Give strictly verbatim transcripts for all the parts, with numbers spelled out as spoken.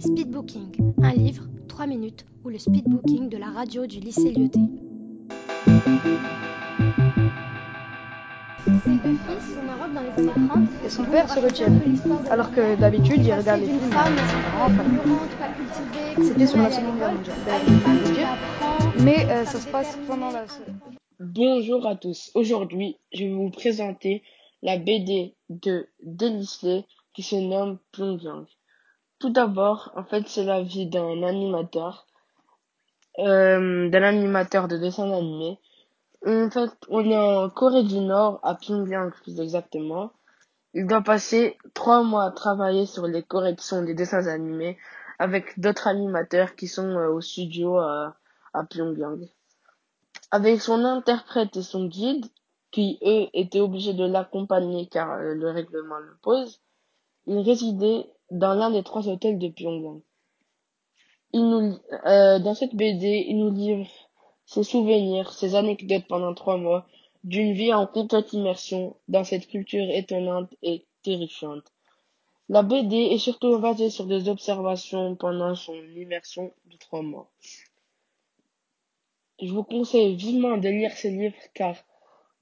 Speedbooking, un livre, trois minutes, ou le speedbooking de la radio du lycée Lyautey. Ces deux filles sont au Maroc dans les années trente et son père se retient, alors que d'habitude il regarde les films de c'était sur la Seconde Guerre mondiale. Mais euh, ça se passe pendant la... Bonjour à tous, aujourd'hui je vais vous présenter la B D de Delisle qui se nomme Pyongyang. Tout d'abord, en fait, c'est la vie d'un animateur, euh, d'un animateur de dessin animé. En fait, on est en Corée du Nord, à Pyongyang plus exactement. Il doit passer trois mois à travailler sur les corrections des dessins animés avec d'autres animateurs qui sont euh, au studio euh, à Pyongyang. Avec son interprète et son guide, qui eux étaient obligés de l'accompagner car euh, le règlement le pose, il résidait dans l'un des trois hôtels de Pyongyang. Il nous, euh, dans cette B D, il nous livre ses souvenirs, ses anecdotes pendant trois mois, d'une vie en complète immersion dans cette culture étonnante et terrifiante. La B D est surtout basée sur des observations pendant son immersion de trois mois. Je vous conseille vivement de lire ce livre car,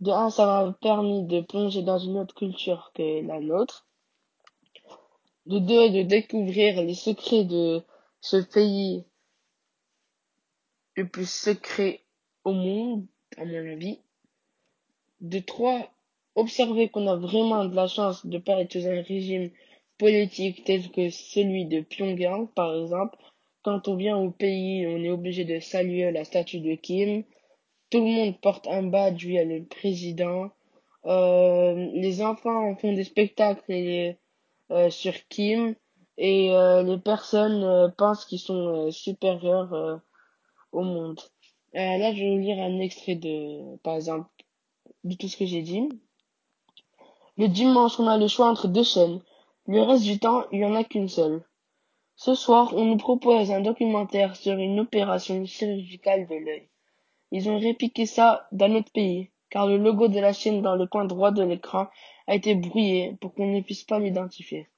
de un, ça m'a permis de plonger dans une autre culture que la nôtre, de deux, de découvrir les secrets de ce pays le plus secret au monde, à mon avis. De trois, observer qu'on a vraiment de la chance de ne pas être sous un régime politique tel que celui de Pyongyang, par exemple. Quand on vient au pays, on est obligé de saluer la statue de Kim. Tout le monde porte un badge où il y a le président. Euh, les enfants font des spectacles et les... Euh, sur Kim et euh, les personnes euh, pensent qu'ils sont euh, supérieurs euh, au monde. Euh, là, je vais vous lire un extrait de, par exemple, de tout ce que j'ai dit. Le dimanche, on a le choix entre deux chaînes. Le reste du temps, il n'y en a qu'une seule. Ce soir, on nous propose un documentaire sur une opération chirurgicale de l'œil. Ils ont répliqué ça dans notre pays, car le logo de la chaîne dans le coin droit de l'écran a été brouillé pour qu'on ne puisse pas l'identifier.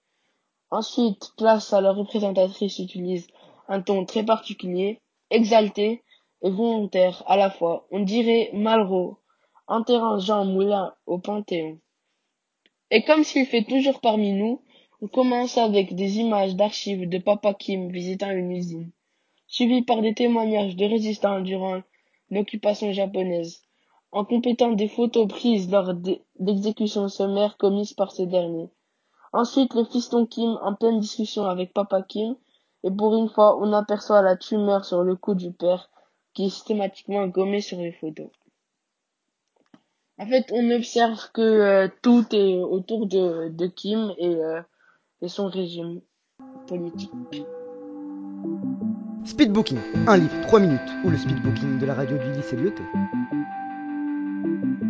Ensuite, place à la représentatrice utilise un ton très particulier, exalté et volontaire à la fois. On dirait Malraux, enterrant Jean Moulin au Panthéon. Et comme s'il fait toujours parmi nous, on commence avec des images d'archives de Papa Kim visitant une usine, suivies par des témoignages de résistants durant l'occupation japonaise, en complétant des photos prises lors d'exécutions sommaires commises par ces derniers. Ensuite, le fiston Kim en pleine discussion avec Papa Kim, et pour une fois, on aperçoit la tumeur sur le cou du père, qui est systématiquement gommée sur les photos. En fait, on observe que euh, tout est autour de, de Kim et, euh, et son régime politique. Speedbooking, un livre, trois minutes, ou le speedbooking de la radio du lycée Lyautey. Thank you.